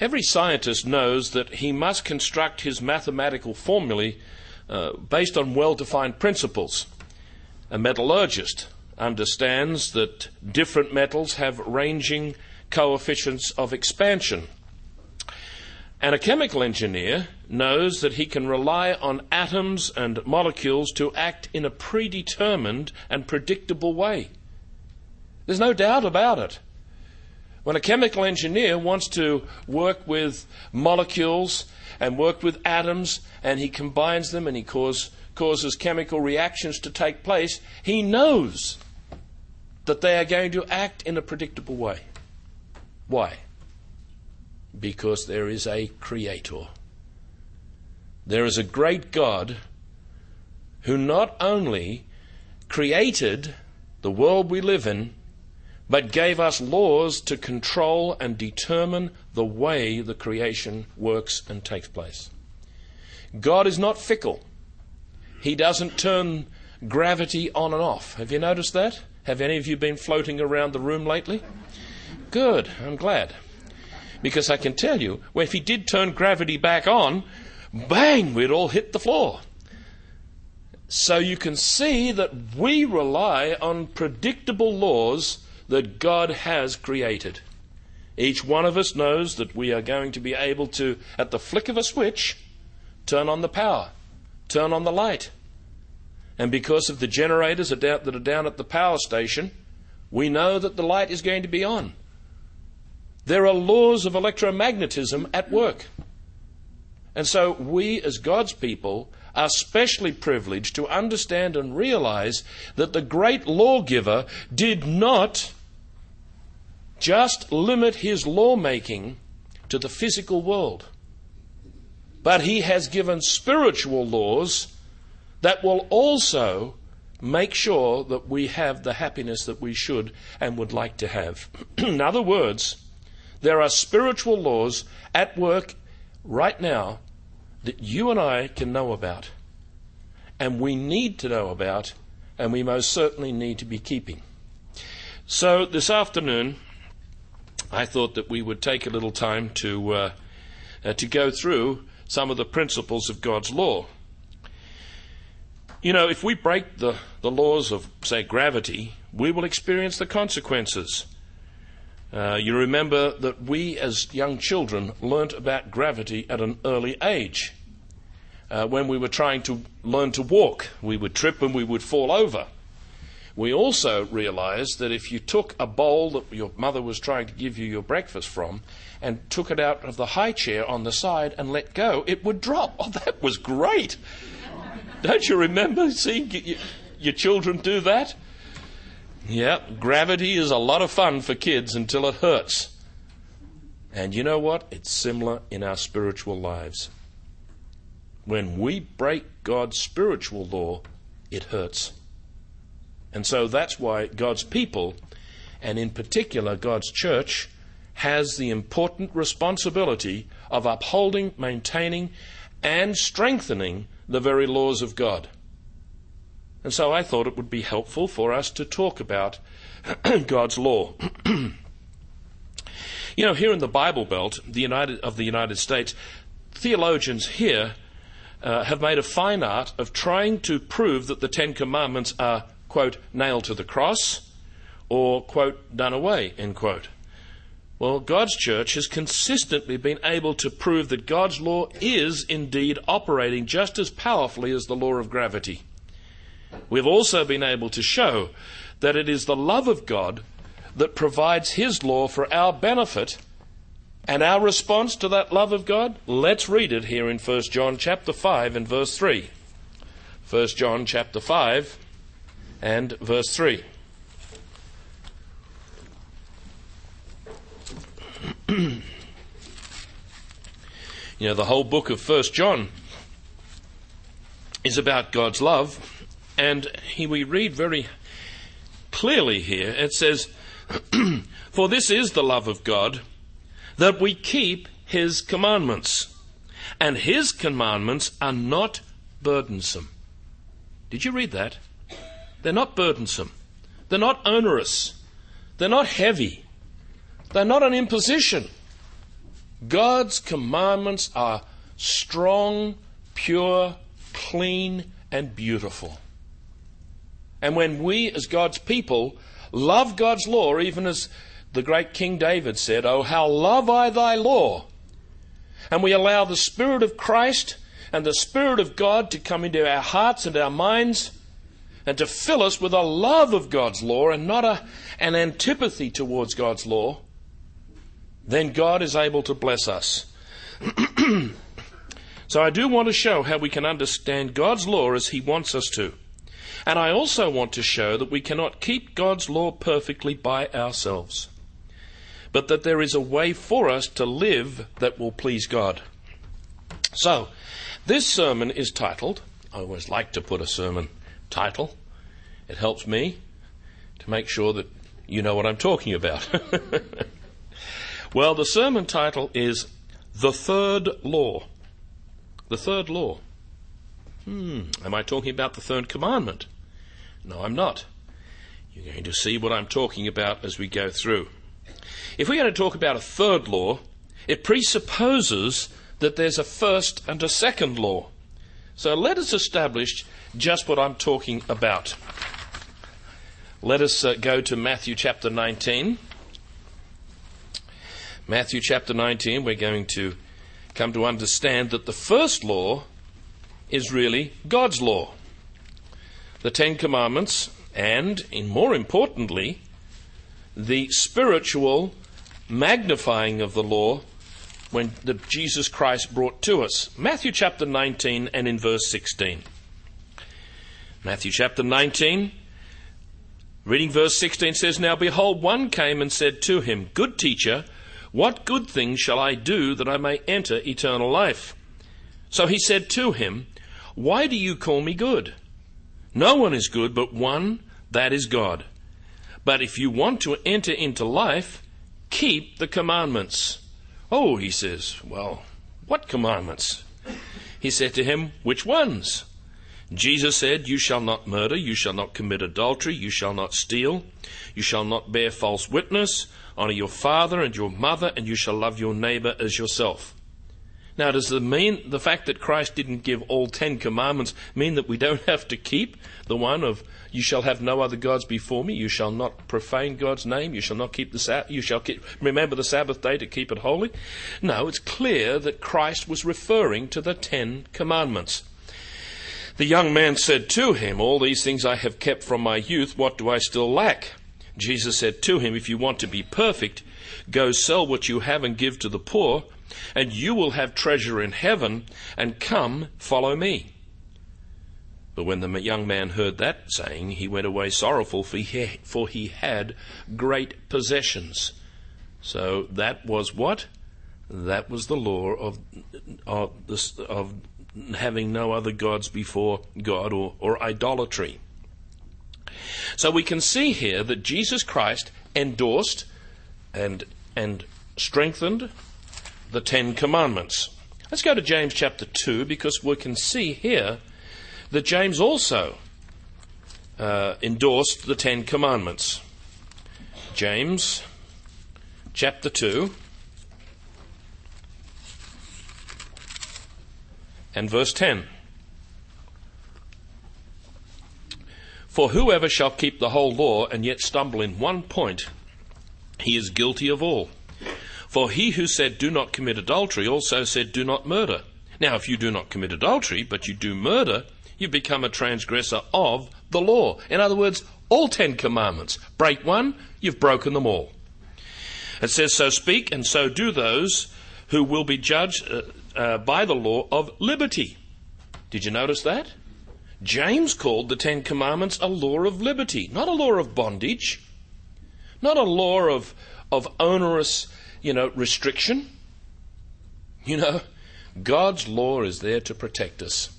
Every scientist knows that he must construct his mathematical formulae based on well-defined principles. A metallurgist understands that different metals have ranging coefficients of expansion. And a chemical engineer knows that he can rely on atoms and molecules to act in a predetermined and predictable way. There's no doubt about it. When a chemical engineer wants to work with molecules and work with atoms, and he combines them and he causes chemical reactions to take place, he knows that they are going to act in a predictable way. Why? Because there is a creator. There is a great God who not only created the world we live in, but gave us laws to control and determine the way the creation works and takes place. God is not fickle. He doesn't turn gravity on and off. Have you noticed that? Have any of you been floating around the room lately? Good, I'm glad. Because I can tell you, if he did turn gravity back on, bang, we'd all hit the floor. So you can see that we rely on predictable laws that God has created. Each one of us knows that we are going to be able to, at the flick of a switch, turn on the power, turn on the light. And because of the generators that are down at the power station, we know that the light is going to be on. There are laws of electromagnetism at work. And so we as God's people are specially privileged to understand and realize that the great lawgiver did not just limit his lawmaking to the physical world, but he has given spiritual laws that will also make sure that we have the happiness that we should and would like to have. In other words, there are spiritual laws at work right now that you and I can know about, and we need to know about, and we most certainly need to be keeping. So this afternoon, I thought that we would take a little time to go through some of the principles of God's law. You know, if we break the laws of, say, gravity, we will experience the consequences. You remember that we as young children learnt about gravity at an early age. When we were trying to learn to walk, we would trip and we would fall over. We also realized that if you took a bowl that your mother was trying to give you your breakfast from and took it out of the high chair on the side and let go, it would drop. Oh, that was great. Don't you remember seeing your children do that? Yeah, gravity is a lot of fun for kids until it hurts. And you know what? It's similar in our spiritual lives. When we break God's spiritual law, it hurts. And so that's why God's people, and in particular God's church, has the important responsibility of upholding, maintaining, and strengthening the very laws of God. And so I thought it would be helpful for us to talk about God's law. You know, here in the Bible Belt of the United States, theologians here have made a fine art of trying to prove that the Ten Commandments are, quote, nailed to the cross, or, quote, done away, end quote. Well, God's church has consistently been able to prove that God's law is indeed operating just as powerfully as the law of gravity. We've also been able to show that it is the love of God that provides his law for our benefit, and our response to that love of God, let's read it here in 1 John chapter 5 and verse 3. 1 John chapter 5 and verse 3. You know, the whole book of 1 John is about God's love. And we read very clearly here, it says, For this is the love of God, that we keep his commandments, and his commandments are not burdensome. Did you read that? They're not burdensome. They're not onerous. They're not heavy. They're not an imposition. God's commandments are strong, pure, clean, and beautiful. And when we, as God's people, love God's law, even as the great King David said, "Oh, how love I thy law," and we allow the Spirit of Christ and the Spirit of God to come into our hearts and our minds and to fill us with a love of God's law and not an antipathy towards God's law, then God is able to bless us. So I do want to show how we can understand God's law as He wants us to. And I also want to show that we cannot keep God's law perfectly by ourselves, but that there is a way for us to live that will please God. So, this sermon is titled, I always like to put a sermon title. It helps me to make sure that you know what I'm talking about. Well, the sermon title is The Third Law. The Third Law. Am I talking about the Third Commandment? No, I'm not. You're going to see what I'm talking about as we go through. If we're going to talk about a third law, it presupposes that there's a first and a second law. So let us establish just what I'm talking about. Let us go to Matthew chapter 19. Matthew chapter 19, we're going to come to understand that the first law is really God's law. The Ten Commandments and, more importantly, the spiritual magnifying of the law when Jesus Christ brought to us. Matthew chapter 19 and in verse 16. Matthew chapter 19, reading verse 16 says, "Now behold, one came and said to him, 'Good teacher, what good thing shall I do that I may enter eternal life?' So he said to him, 'Why do you call me good? No one is good but one, that is God. But if you want to enter into life, keep the commandments.' 'Oh,' he says, 'well, what commandments?' He said to him, 'Which ones?' Jesus said, 'You shall not murder, you shall not commit adultery, you shall not steal, you shall not bear false witness, honor your father and your mother, and you shall love your neighbor as yourself.'" Now, does the fact that Christ didn't give all 10 commandments mean that we don't have to keep the one of "You shall have no other gods before me, you shall not profane God's name, you shall not keep the Sabbath, you shall remember the Sabbath day to keep it holy"? No, it's clear that Christ was referring to the 10 commandments. The young man said to him, "All these things I have kept from my youth, what do I still lack?" Jesus said to him, "If you want to be perfect, go sell what you have and give to the poor, and you will have treasure in heaven, and come, follow me." But when the young man heard that saying, he went away sorrowful, for he had great possessions. So that was what? That was the law of having no other gods before God, or idolatry. So we can see here that Jesus Christ endorsed and strengthened the 10 commandments. Let's go to James chapter 2, because we can see here that James also endorsed the 10 commandments. James chapter 2 and verse 10. "For whoever shall keep the whole law and yet stumble in one point, he is guilty of all. For he who said, 'Do not commit adultery,' also said, 'Do not murder.' Now, if you do not commit adultery, but you do murder, you become a transgressor of the law." In other words, all 10 commandments. Break one, you've broken them all. It says, "So speak and so do those who will be judged by the law of liberty." Did you notice that? James called the 10 commandments a law of liberty, not a law of bondage, not a law of onerous restriction. God's law is there to protect us.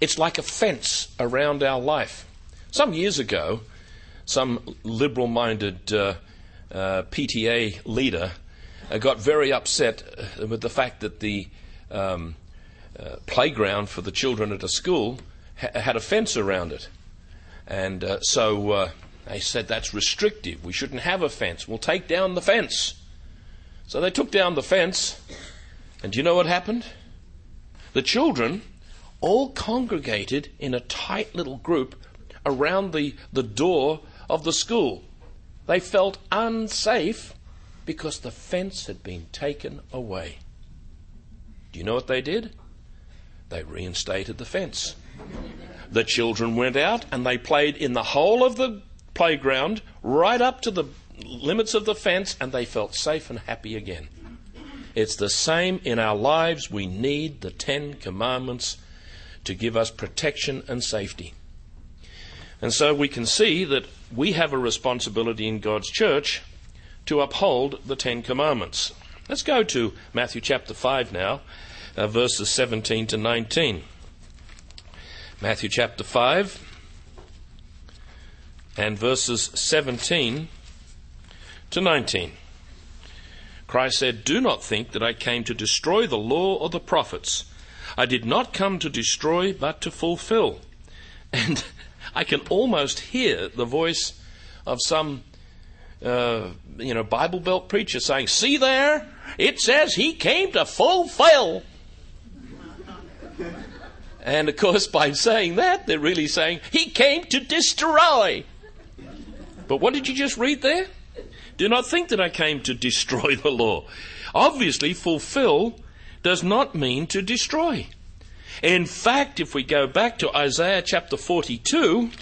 It's like a fence around our life. Some years ago, some liberal-minded PTA leader got very upset with the fact that the playground for the children at a school had a fence around it. And so they said, "That's restrictive. We shouldn't have a fence. We'll take down the fence." So they took down the fence, and do you know what happened? The children all congregated in a tight little group around the door of the school. They felt unsafe because the fence had been taken away. Do you know what they did? They reinstated the fence. The children went out and they played in the whole of the playground right up to the limits of the fence, and they felt safe and happy again. It's the same in our lives. We need the Ten Commandments to give us protection and safety. And so we can see that we have a responsibility in God's church to uphold the Ten Commandments. Let's go to Matthew chapter 5 now, verses 17 to 19. Matthew chapter 5 and verses 17 to 19. Christ said, "Do not think that I came to destroy the law or the prophets. I did not come to destroy but to fulfill." And I can almost hear the voice of some Bible Belt preacher saying, "See there, it says he came to fulfill." And of course, by saying that, they're really saying, he came to destroy. But what did you just read there? "Do not think that I came to destroy the law." Obviously, fulfill does not mean to destroy. In fact, if we go back to Isaiah chapter 42,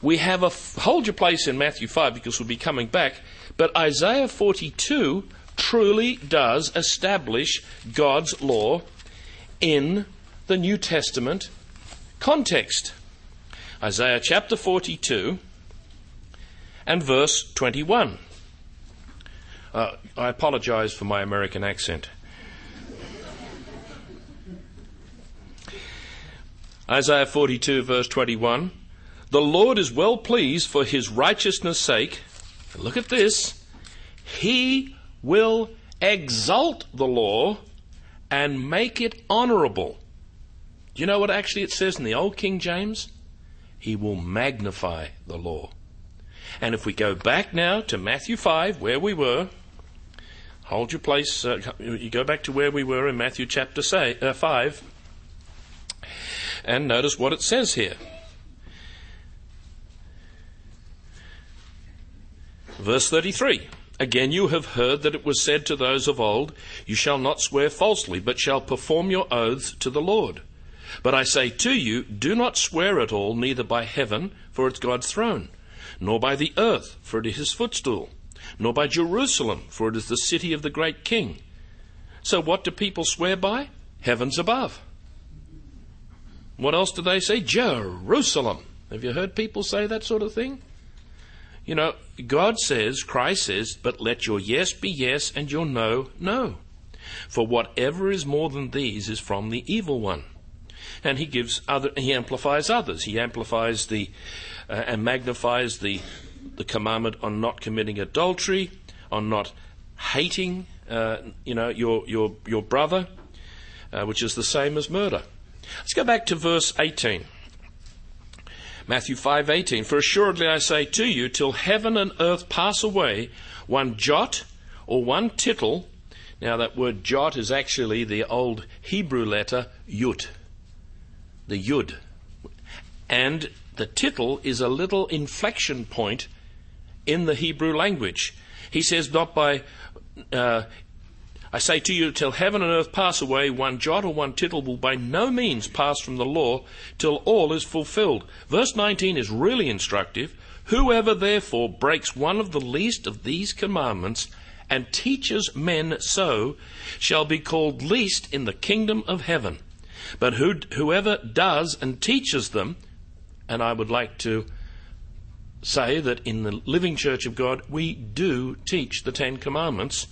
we have hold your place in Matthew 5 because we'll be coming back, but Isaiah 42 truly does establish God's law in the New Testament context. Isaiah chapter 42 and verse 21. I apologize for my American accent. Isaiah 42 verse 21, "The Lord is well pleased for his righteousness' sake." And look at this. "He will exalt the law and make it honorable." Do you know what actually it says in the old King James? "He will magnify the law." And if we go back now to Matthew 5, where we were, hold your place, you go back to where we were in Matthew chapter 5, and notice what it says here. Verse 33. "Again, you have heard that it was said to those of old, 'You shall not swear falsely, but shall perform your oaths to the Lord.' But I say to you, do not swear at all, neither by heaven, for it's God's throne, nor by the earth, for it is his footstool, nor by Jerusalem, for it is the city of the great king. So what do people swear by? Heavens above. What else do they say? Jerusalem. Have you heard people say that sort of thing? You know, God says, Christ says, "But let your yes be yes and your no, no. For whatever is more than these is from the evil one." And he amplifies others. He amplifies and magnifies the commandment on not committing adultery, on not hating, your brother, which is the same as murder. Let's go back to verse 18. Matthew 5:18. "For assuredly I say to you, till heaven and earth pass away, one jot or one tittle." Now that word jot is actually the old Hebrew letter yud. The yud. And the tittle is a little inflection point in the Hebrew language. He says, not by... "I say to you, till heaven and earth pass away, one jot or one tittle will by no means pass from the law till all is fulfilled." Verse 19 is really instructive. "Whoever therefore breaks one of the least of these commandments and teaches men so shall be called least in the kingdom of heaven. But whoever does and teaches them..." And I would like to say that in the Living Church of God, we do teach the Ten Commandments.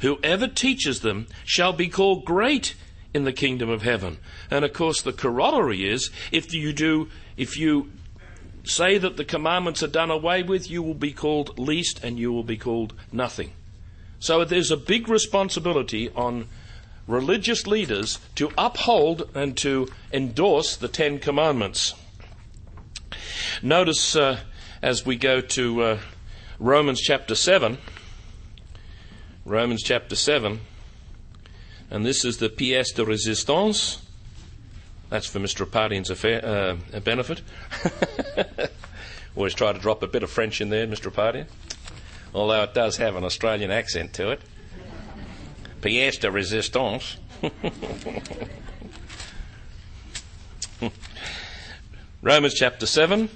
"Whoever teaches them shall be called great in the kingdom of heaven." And of course the corollary is, if you say that the commandments are done away with, you will be called least and you will be called nothing. So there's a big responsibility on religious leaders to uphold and to endorse the Ten Commandments. Notice as we go to Romans chapter 7, Romans chapter 7. And this is the pièce de résistance. That's for Mr. Apardian's benefit. Always try to drop a bit of French in there, Mr. Apardian. Although it does have an Australian accent to it. Pièce de résistance. Romans chapter 7.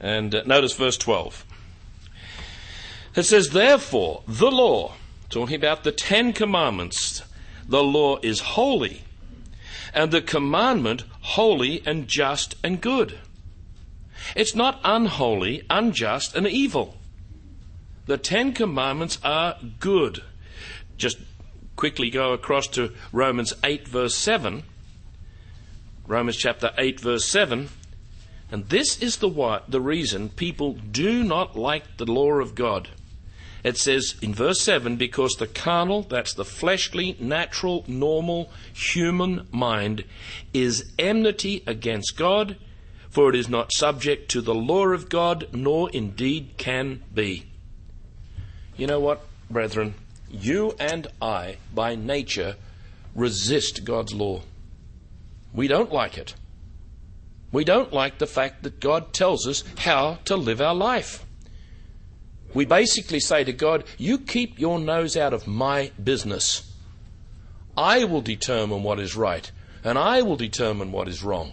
And notice verse 12. It says, therefore, the law, talking about the 10 commandments, the law is holy, and the commandment holy and just and good. It's not unholy, unjust, and evil. The 10 commandments are good. Just quickly go across to Romans 8, verse 7. Romans chapter 8, verse 7. And this is the reason people do not like the law of God. It says in verse 7, because the carnal, that's the fleshly, natural, normal, human mind, is enmity against God, for it is not subject to the law of God, nor indeed can be. You know what, brethren? You and I, by nature, resist God's law. We don't like it. We don't like the fact that God tells us how to live our life. We basically say to God, you keep your nose out of my business. I will determine what is right, and I will determine what is wrong.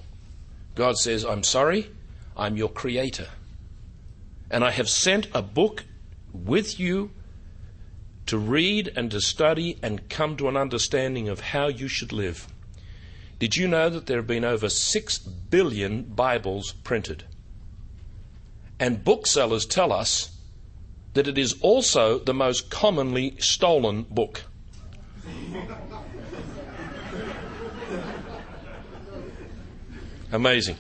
God says, I'm sorry, I'm your creator. And I have sent a book with you to read and to study and come to an understanding of how you should live. Did you know that there have been over 6 billion Bibles printed? And booksellers tell us that it is also the most commonly stolen book. Amazing.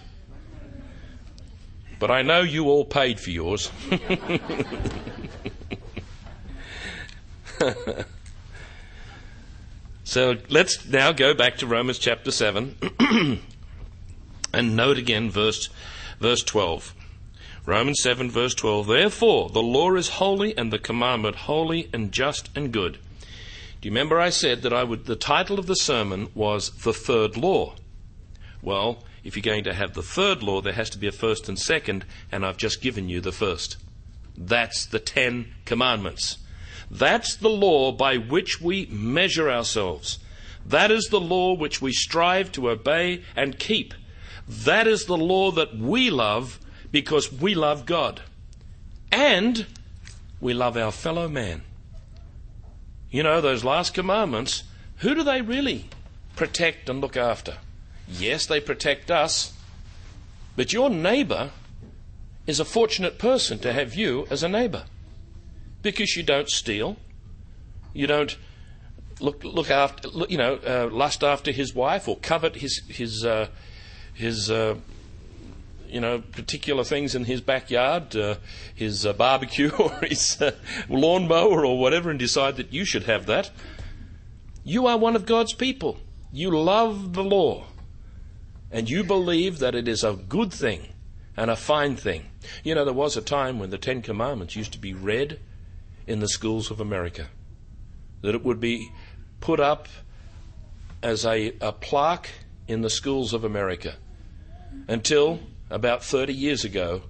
But I know you all paid for yours. So let's now go back to Romans chapter 7 and note again verse 12. Romans 7 verse 12, therefore the law is holy and the commandment holy and just and good. Do you remember I said that the title of the sermon was the third law? Well, if you're going to have the third law, there has to be a first and second, and I've just given you the first. That's the 10 commandments. That's the law by which we measure ourselves. That is the law which we strive to obey and keep. That is the law that we love because we love God. And we love our fellow man. You know, those last commandments, who do they really protect and look after? Yes, they protect us, but your neighbour is a fortunate person to have you as a neighbour. Because you don't steal, you don't lust after his wife or covet his particular things in his backyard, his barbecue or his lawnmower or whatever, and decide that you should have that. You are one of God's people. You love the law, and you believe that it is a good thing and a fine thing. You know, there was a time when the 10 commandments used to be read in the schools of America, that it would be put up as a plaque in the schools of America, until about 30 years ago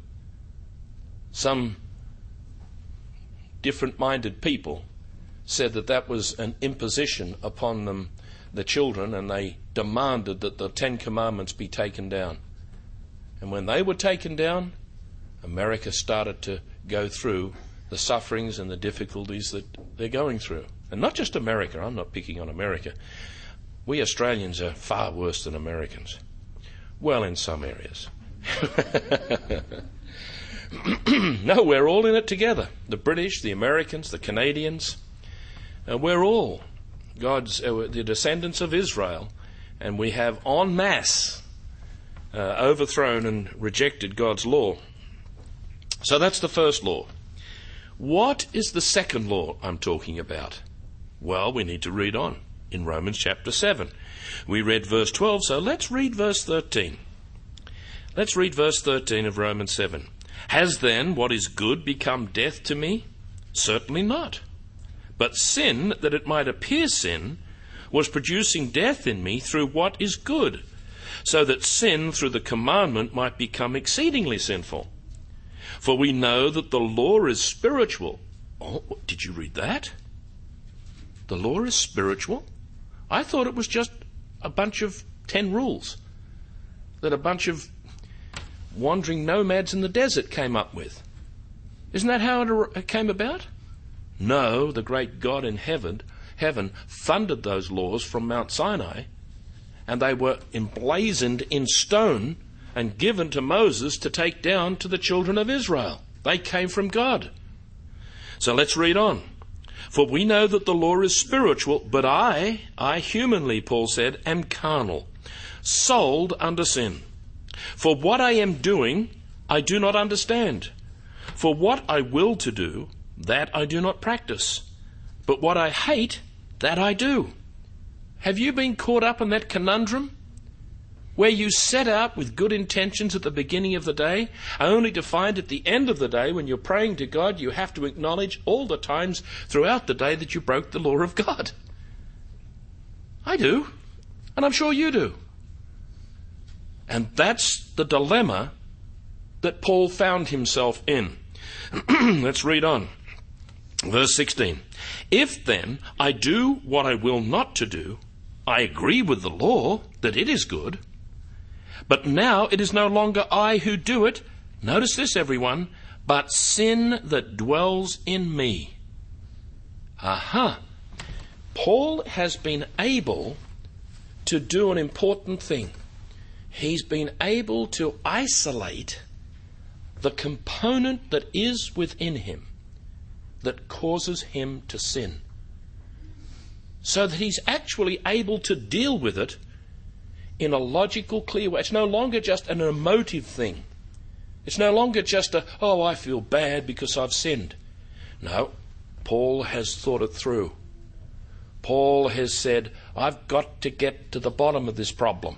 some different-minded people said that that was an imposition upon them, the children, and they demanded that the 10 commandments be taken down. And when they were taken down, America started to go through the sufferings and the difficulties that they're going through. And not just America. I'm not picking on America. We Australians are far worse than Americans. Well, in some areas. No, we're all in it together. The British, the Americans, the Canadians. We're all God's, the descendants of Israel. And we have en masse overthrown and rejected God's law. So that's the first law. What is the second law I'm talking about? Well, we need to read on in Romans chapter 7. We read verse 12, so let's read verse 13. Let's read verse 13 of Romans 7. Has then what is good become death to me? Certainly not. But sin, that it might appear sin, was producing death in me through what is good, so that sin through the commandment might become exceedingly sinful. For we know that the law is spiritual. Oh, did you read that? The law is spiritual? I thought it was just a bunch of 10 rules that a bunch of wandering nomads in the desert came up with. Isn't that how it came about? No, the great God in heaven thundered those laws from Mount Sinai, and they were emblazoned in stone and given to Moses to take down to the children of Israel. They came from God. So let's read on. For we know that the law is spiritual, but I humanly, Paul said, am carnal, sold under sin. For what I am doing, I do not understand. For what I will to do, that I do not practice. But what I hate, that I do. Have you been caught up in that conundrum where you set out with good intentions at the beginning of the day, only to find at the end of the day when you're praying to God, you have to acknowledge all the times throughout the day that you broke the law of God? I do, and I'm sure you do. And that's the dilemma that Paul found himself in. Let's read on. Verse 16. If then I do what I will not to do, I agree with the law that it is good, but now it is no longer I who do it, notice this everyone, but sin that dwells in me. Aha! Paul has been able to do an important thing. He's been able to isolate the component that is within him that causes him to sin, so that he's actually able to deal with it in a logical, clear way. It's no longer just an emotive thing. It's no longer just I feel bad because I've sinned. No, Paul has thought it through. Paul has said, I've got to get to the bottom of this problem.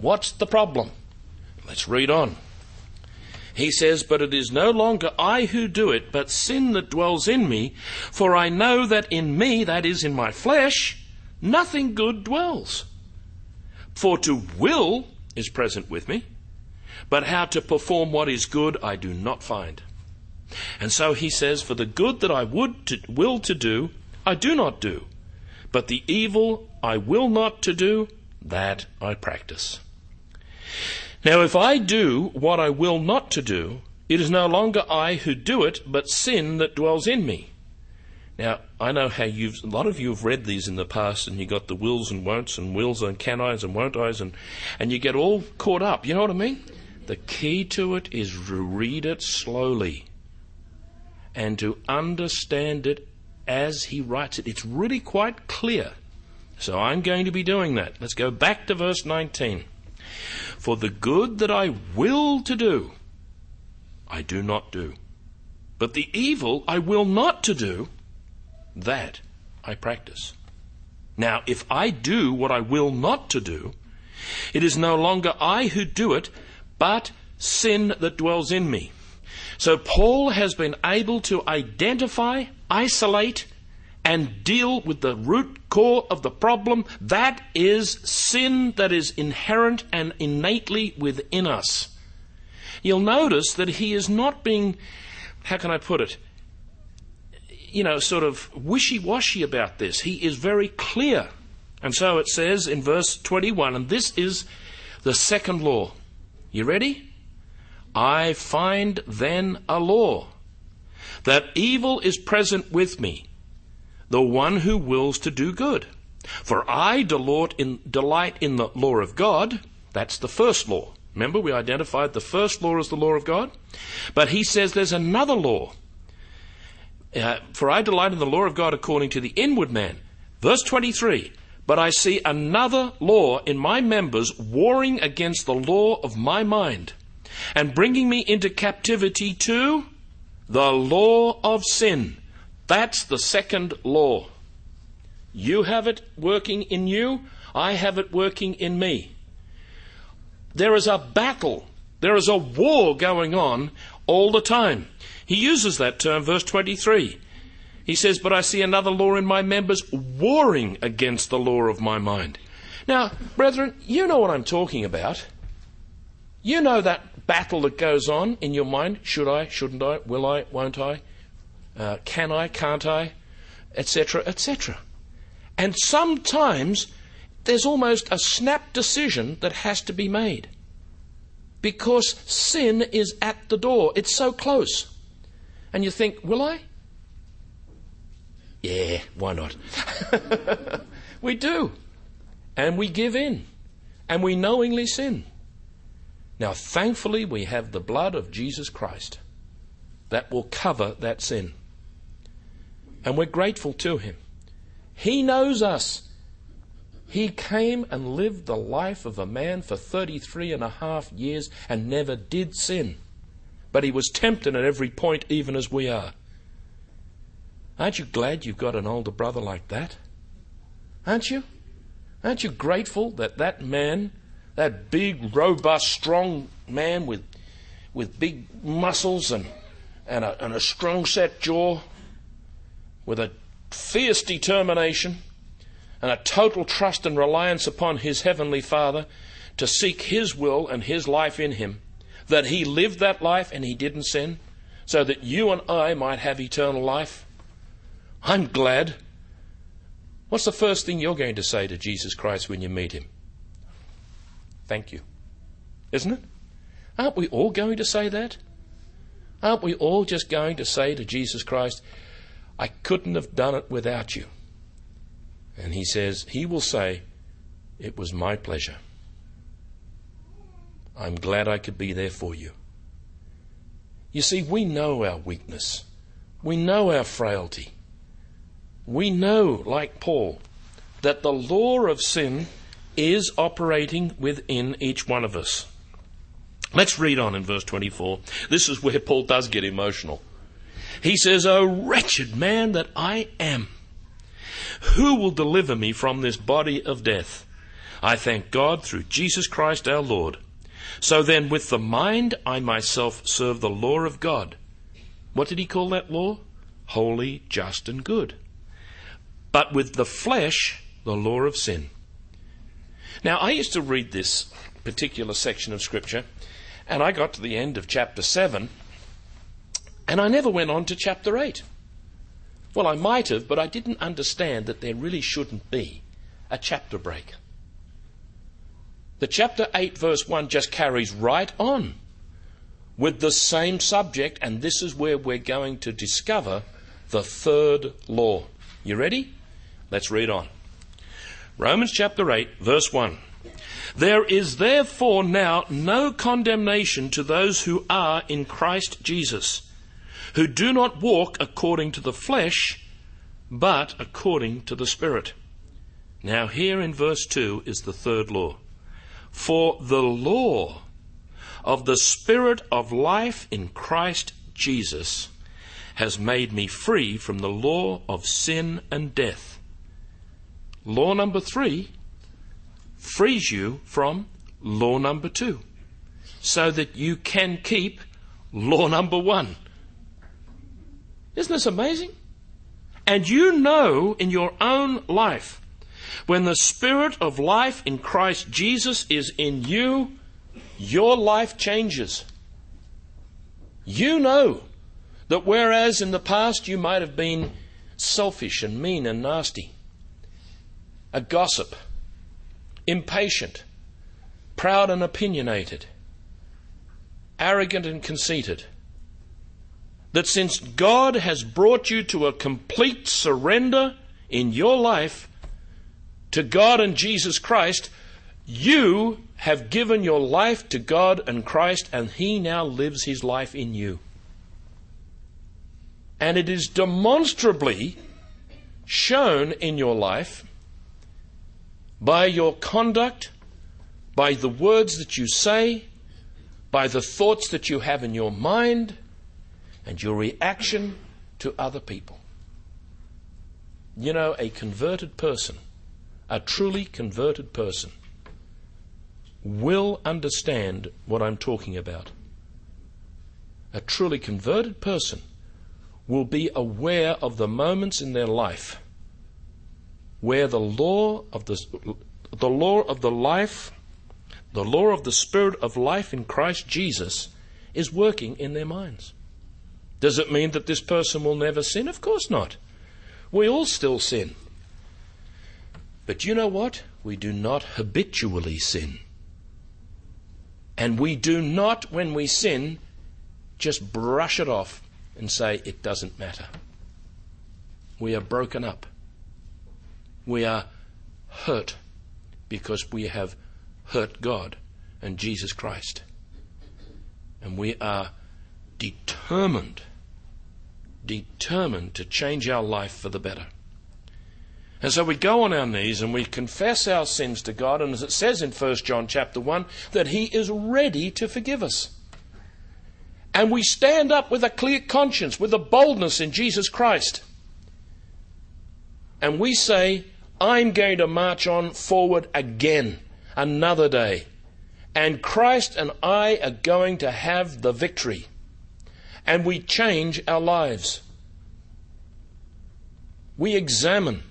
What's the problem? Let's read on. He says, but it is no longer I who do it, but sin that dwells in me. For I know that in me, that is in my flesh, nothing good dwells. For to will is present with me, but how to perform what is good I do not find. And so he says, for the good that I will to do, I do not do, but the evil I will not to do, that I practice. Now, if I do what I will not to do, it is no longer I who do it, but sin that dwells in me. Now, I know how a lot of you have read these in the past, and you got the wills and won'ts and wills and can I's and won't I's, and you get all caught up. You know what I mean? The key to it is to read it slowly and to understand it as he writes it. It's really quite clear. So I'm going to be doing that. Let's go back to verse 19. For the good that I will to do, I do not do. But the evil I will not to do, that I practice. Now, if I do what I will not to do, it is no longer I who do it, but sin that dwells in me. So Paul has been able to identify, isolate, and deal with the root core of the problem. That is sin that is inherent and innately within us. You'll notice that he is not being, how can I put it, sort of wishy-washy about this. He is very clear. And so it says in verse 21, and this is the second law. You ready? I find then a law, that evil is present with me, the one who wills to do good. For I delight in the law of God. That's the first law. Remember, we identified the first law as the law of God. But he says there's another law. For I delight in the law of God according to the inward man. Verse 23. But I see another law in my members, warring against the law of my mind, and bringing me into captivity to the law of sin. That's the second law. You have it working in you. I have it working in me. There is a battle. There is a war going on all the time. He uses that term, verse 23. He says, but I see another law in my members, warring against the law of my mind. Now, brethren, you know what I'm talking about. You know that battle that goes on in your mind. Should I, shouldn't I, will I, won't I, can I, can't I, etc., etc. And sometimes there's almost a snap decision that has to be made, because sin is at the door. It's so close. And you think, will I? Yeah, why not? We do. And we give in. And we knowingly sin. Now, thankfully, we have the blood of Jesus Christ that will cover that sin. And we're grateful to him. He knows us. He came and lived the life of a man for 33 and a half years and never did sin. But he was tempted at every point, even as we are. Aren't you glad you've got an older brother like that? Aren't you? Aren't you grateful that that man, that big, robust, strong man with big muscles and a strong-set jaw, with a fierce determination and a total trust and reliance upon his Heavenly Father to seek his will and his life in him, that he lived that life and he didn't sin, so that you and I might have eternal life? I'm glad. What's the first thing you're going to say to Jesus Christ when you meet him? Thank you. Isn't it? Aren't we all going to say that? Aren't we all just going to say to Jesus Christ, I couldn't have done it without you? And he says, he will say, it was my pleasure. I'm glad I could be there for you. You see, we know our weakness. We know our frailty. We know, like Paul, that the law of sin is operating within each one of us. Let's read on in verse 24. This is where Paul does get emotional. He says, O wretched man that I am, who will deliver me from this body of death? I thank God through Jesus Christ our Lord. So then with the mind I myself serve the law of God. What did he call that law? Holy, just, and good. But with the flesh, the law of sin. Now, I used to read this particular section of Scripture, and I got to the end of chapter 7, and I never went on to chapter 8. Well, I might have, but I didn't understand that there really shouldn't be a chapter break. The chapter 8 verse 1 just carries right on with the same subject, and this is where we're going to discover the third law. You ready? Let's read on. Romans chapter 8 verse 1. There is therefore now no condemnation to those who are in Christ Jesus, who do not walk according to the flesh, but according to the Spirit. Now here in verse 2 is the third law. For the law of the Spirit of life in Christ Jesus has made me free from the law of sin and death. Law number 3 frees you from law number 2, so that you can keep law number 1. Isn't this amazing? And you know in your own life, when the Spirit of life in Christ Jesus is in you, your life changes. You know that whereas in the past you might have been selfish and mean and nasty, a gossip, impatient, proud and opinionated, arrogant and conceited, that since God has brought you to a complete surrender in your life to God and Jesus Christ, you have given your life to God and Christ, and he now lives his life in you. And it is demonstrably shown in your life by your conduct, by the words that you say, by the thoughts that you have in your mind, and your reaction to other people. You know, a converted person, a truly converted person, will understand what I'm talking about. A truly converted person will be aware of the moments in their life where the law of the Spirit of life in Christ Jesus is working in their minds. Does it mean that this person will never sin? Of course not. We all still sin. But you know what? We do not habitually sin. And we do not, when we sin, just brush it off and say, it doesn't matter. We are broken up. We are hurt because we have hurt God and Jesus Christ. And we are determined to change our life for the better. And so we go on our knees and we confess our sins to God, and as it says in 1 John chapter 1, that He is ready to forgive us. And we stand up with a clear conscience, with a boldness in Jesus Christ. And we say, I'm going to march on forward again, another day. And Christ and I are going to have the victory. And we change our lives. We examine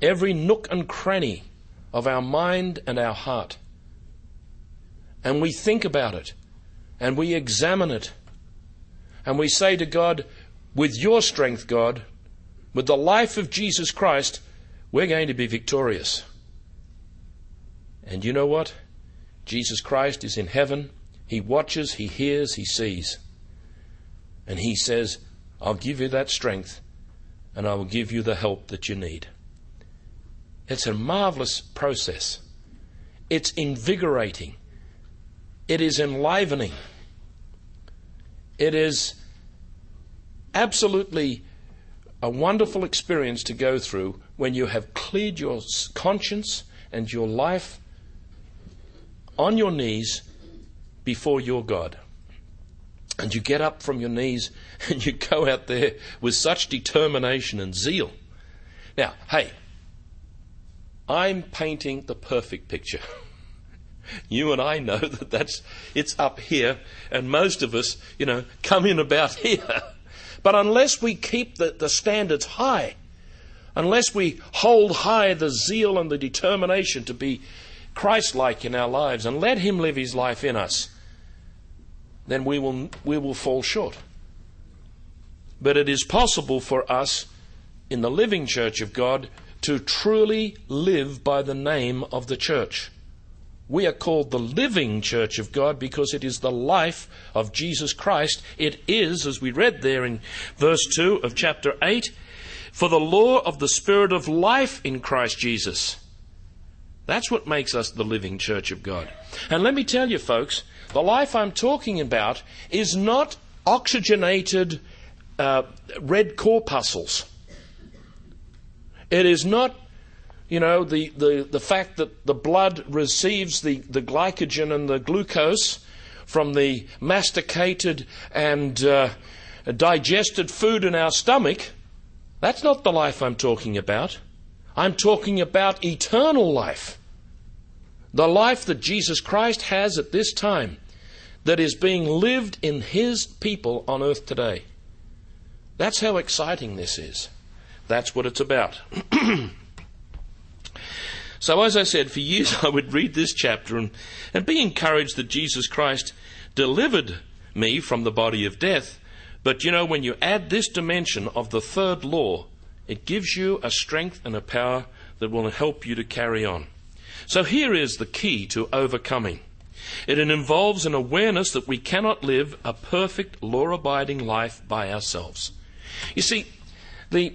every nook and cranny of our mind and our heart. And we think about it. And we examine it. And we say to God, with your strength, God, with the life of Jesus Christ, we're going to be victorious. And you know what? Jesus Christ is in heaven. He watches, He hears, He sees. And He says, I'll give you that strength and I will give you the help that you need. It's a marvelous process. It's invigorating. It is enlivening. It is absolutely a wonderful experience to go through when you have cleared your conscience and your life on your knees before your God. And you get up from your knees and you go out there with such determination and zeal. Now, hey, I'm painting the perfect picture. You and I know that it's up here, and most of us, come in about here. But unless we keep the standards high, unless we hold high the zeal and the determination to be Christ-like in our lives and let Him live His life in us, then we will fall short. But it is possible for us in the living church of God to truly live by the name of the church. We are called the living church of God because it is the life of Jesus Christ. It is, as we read there in verse 2 of chapter 8, for the law of the Spirit of life in Christ Jesus. That's what makes us the living church of God. And let me tell you, folks, the life I'm talking about is not oxygenated red corpuscles. It is not, the fact that the blood receives the glycogen and the glucose from the masticated and digested food in our stomach. That's not the life I'm talking about. I'm talking about eternal life. The life that Jesus Christ has at this time that is being lived in His people on earth today. That's how exciting this is. That's what it's about. So as I said, for years I would read this chapter and be encouraged that Jesus Christ delivered me from the body of death. But when you add this dimension of the third law, it gives you a strength and a power that will help you to carry on. So here is the key to overcoming. It involves an awareness that we cannot live a perfect law-abiding life by ourselves. You see, the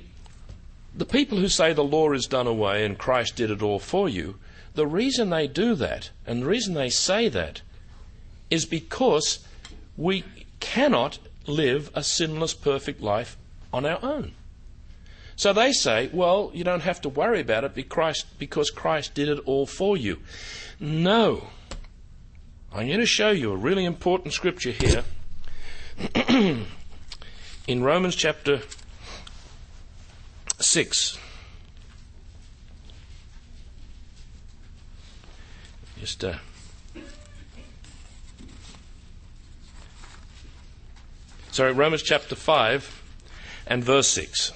people who say the law is done away and Christ did it all for you, the reason they do that and the reason they say that is because we cannot live a sinless, perfect life on our own. So they say, well, you don't have to worry about it because Christ did it all for you. No. I'm going to show you a really important scripture here in Romans chapter 6. Just Romans chapter 5 and verse 6.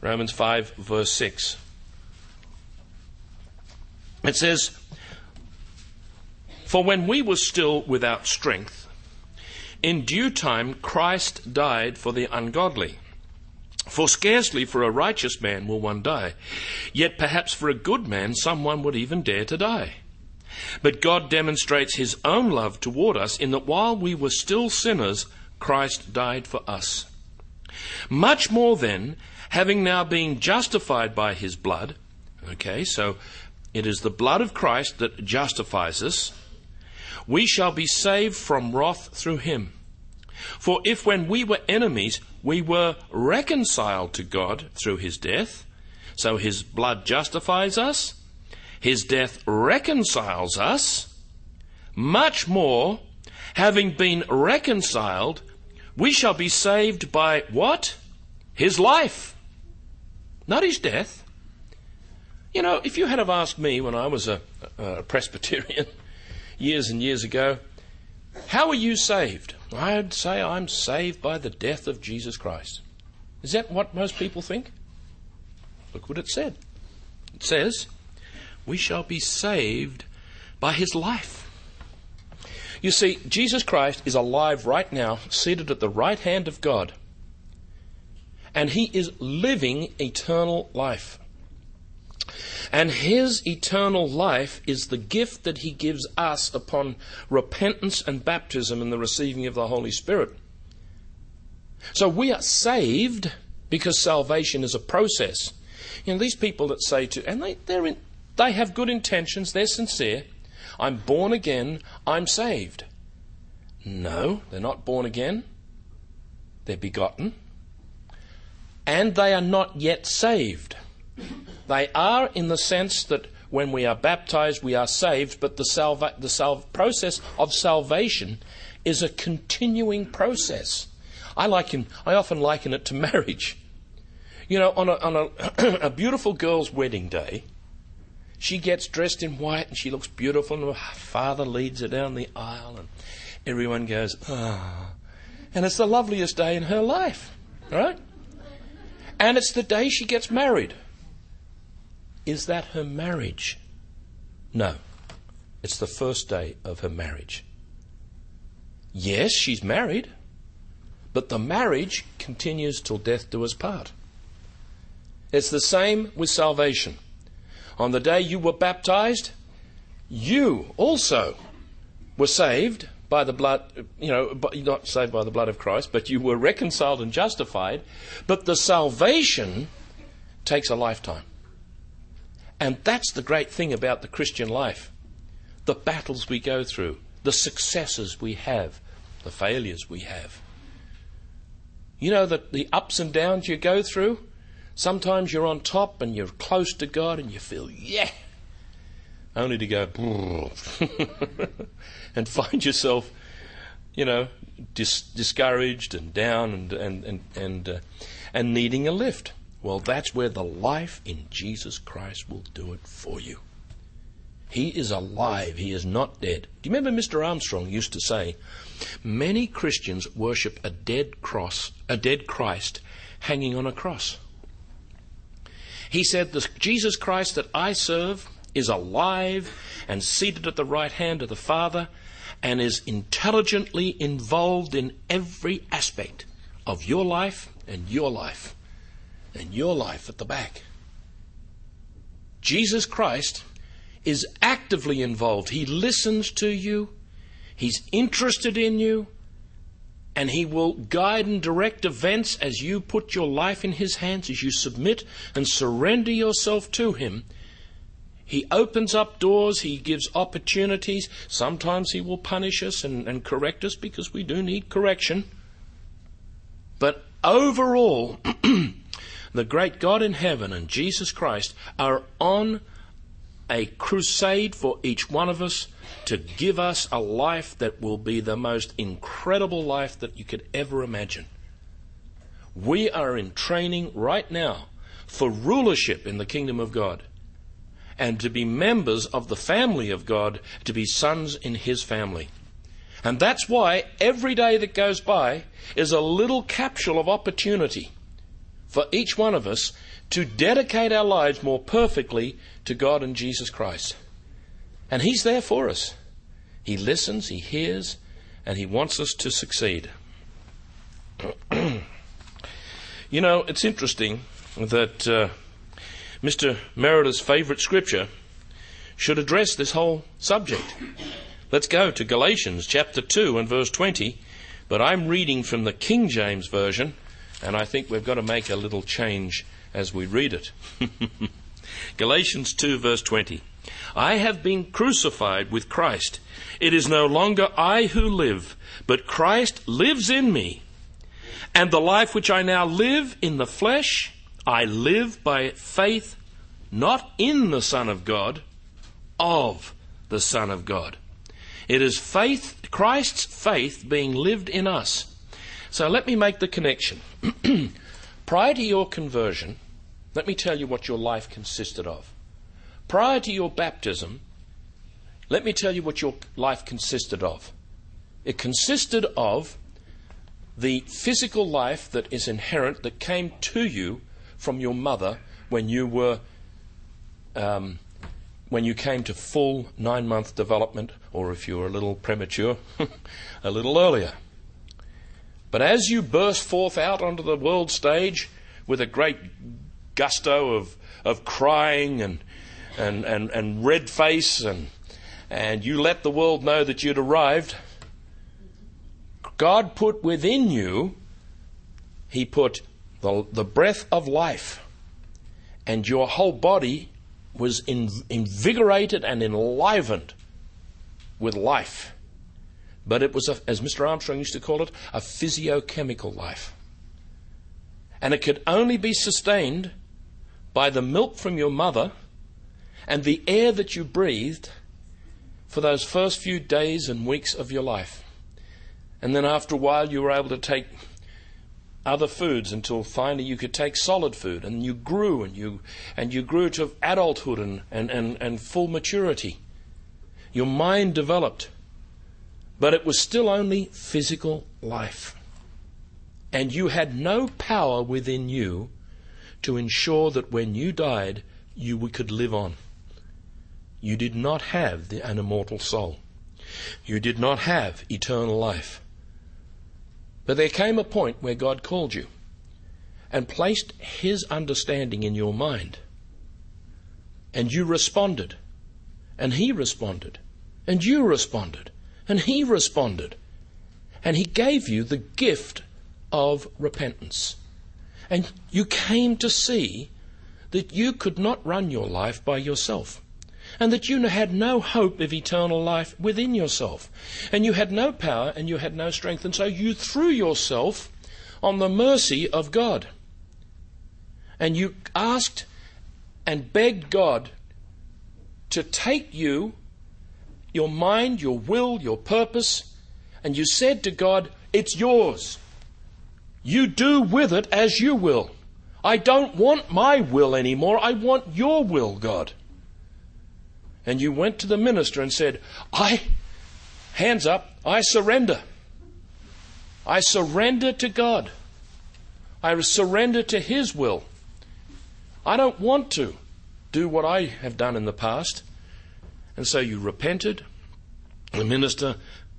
Romans 5, verse 6. It says, "For when we were still without strength, in due time Christ died for the ungodly. For scarcely for a righteous man will one die, yet perhaps for a good man someone would even dare to die. But God demonstrates his own love toward us in that while we were still sinners, Christ died for us. Much more then, having now been justified by his blood," okay, so it is the blood of Christ that justifies us, "we shall be saved from wrath through him. For if when we were enemies, we were reconciled to God through his death," so his blood justifies us, his death reconciles us, "much more, having been reconciled, we shall be saved by" what? His life, not his death. You know, if you had have asked me when I was a Presbyterian years and years ago, how are you saved? I'd say I'm saved by the death of Jesus Christ. Is that what most people think? Look what it said. It says, we shall be saved by his life. You see, Jesus Christ is alive right now, seated at the right hand of God. And he is living eternal life. And his eternal life is the gift that he gives us upon repentance and baptism and the receiving of the Holy Spirit. So we are saved because salvation is a process. You know, these people that say to, and they have good intentions, they're sincere. I'm born again, I'm saved. No, they're not born again. They're begotten. And they are not yet saved. They are in the sense that when we are baptized, we are saved, but the process of salvation is a continuing process. I often liken it to marriage. You know, on a a beautiful girl's wedding day, she gets dressed in white and she looks beautiful, and her father leads her down the aisle and everyone goes, ah. And it's the loveliest day in her life, right? And it's the day she gets married. Is that her marriage? No. It's the first day of her marriage. Yes, she's married, but the marriage continues till death do us part. It's the same with salvation. On the day you were baptized, you also were saved by the blood, you know, not saved by the blood of Christ, but you were reconciled and justified. But the salvation takes a lifetime. And that's the great thing about the Christian life. The battles we go through, the successes we have, the failures we have. You know, the ups and downs you go through. Sometimes you're on top and you're close to God and you feel, yeah, only to go and find yourself, you know, discouraged and down and needing a lift. Well, that's where the life in Jesus Christ will do it for you. He is alive. He is not dead. Do you remember Mr. Armstrong used to say, many Christians worship a dead Christ hanging on a cross. He said, the Jesus Christ that I serve is alive and seated at the right hand of the Father and is intelligently involved in every aspect of your life and your life and your life at the back. Jesus Christ is actively involved. He listens to you. He's interested in you. And he will guide and direct events as you put your life in his hands, as you submit and surrender yourself to him. He opens up doors. He gives opportunities. Sometimes he will punish us and correct us because we do need correction. But overall, the great God in heaven and Jesus Christ are on a crusade for each one of us to give us a life that will be the most incredible life that you could ever imagine. We are in training right now for rulership in the kingdom of God and to be members of the family of God, to be sons in his family. And that's why every day that goes by is a little capsule of opportunity for each one of us to dedicate our lives more perfectly to God and Jesus Christ. And He's there for us. He listens, He hears, and He wants us to succeed. You know, it's interesting that Mr. Meredith's favorite scripture should address this whole subject. Let's go to Galatians chapter 2 and verse 20, but I'm reading from the King James Version, and I think we've got to make a little change as we read it. Galatians 2 verse 20. I have been crucified with Christ. It is no longer I who live, but Christ lives in me. And the life which I now live in the flesh, I live by faith, not in the Son of God, of the Son of God. It is faith, Christ's faith being lived in us. So let me make the connection. Prior to your conversion, let me tell you what your life consisted of. Prior to your baptism, let me tell you what your life consisted of. It consisted of the physical life that is inherent, that came to you from your mother when you were when you came to full 9-month development, or if you were a little premature, a little earlier. But as you burst forth out onto the world stage with a great gusto of crying and red face, and you let the world know that you'd arrived, God put within you, He put the breath of life, and your whole body was invigorated and enlivened with life. But it was, as Mr. Armstrong used to call it, a physiochemical life. And it could only be sustained by the milk from your mother and the air that you breathed for those first few days and weeks of your life. And then after a while you were able to take other foods until finally you could take solid food, and you grew and you grew to adulthood and full maturity. Your mind developed, but it was still only physical life. And you had no power within you to ensure that when you died you could live on. You did not have an immortal soul. You did not have eternal life. But there came a point where God called you and placed His understanding in your mind. And you responded. And He responded. And you responded. And He responded. And He gave you the gift of repentance. And you came to see that you could not run your life by yourself, and that you had no hope of eternal life within yourself, and you had no power and you had no strength, and so you threw yourself on the mercy of God, and you asked and begged God to take you, your mind, your will, your purpose, and you said to God, it's yours. You do with it as you will. I don't want my will anymore. I want your will, God. And you went to the minister and said, hands up, I surrender. I surrender to God. I surrender to His will. I don't want to do what I have done in the past. And so you repented. The minister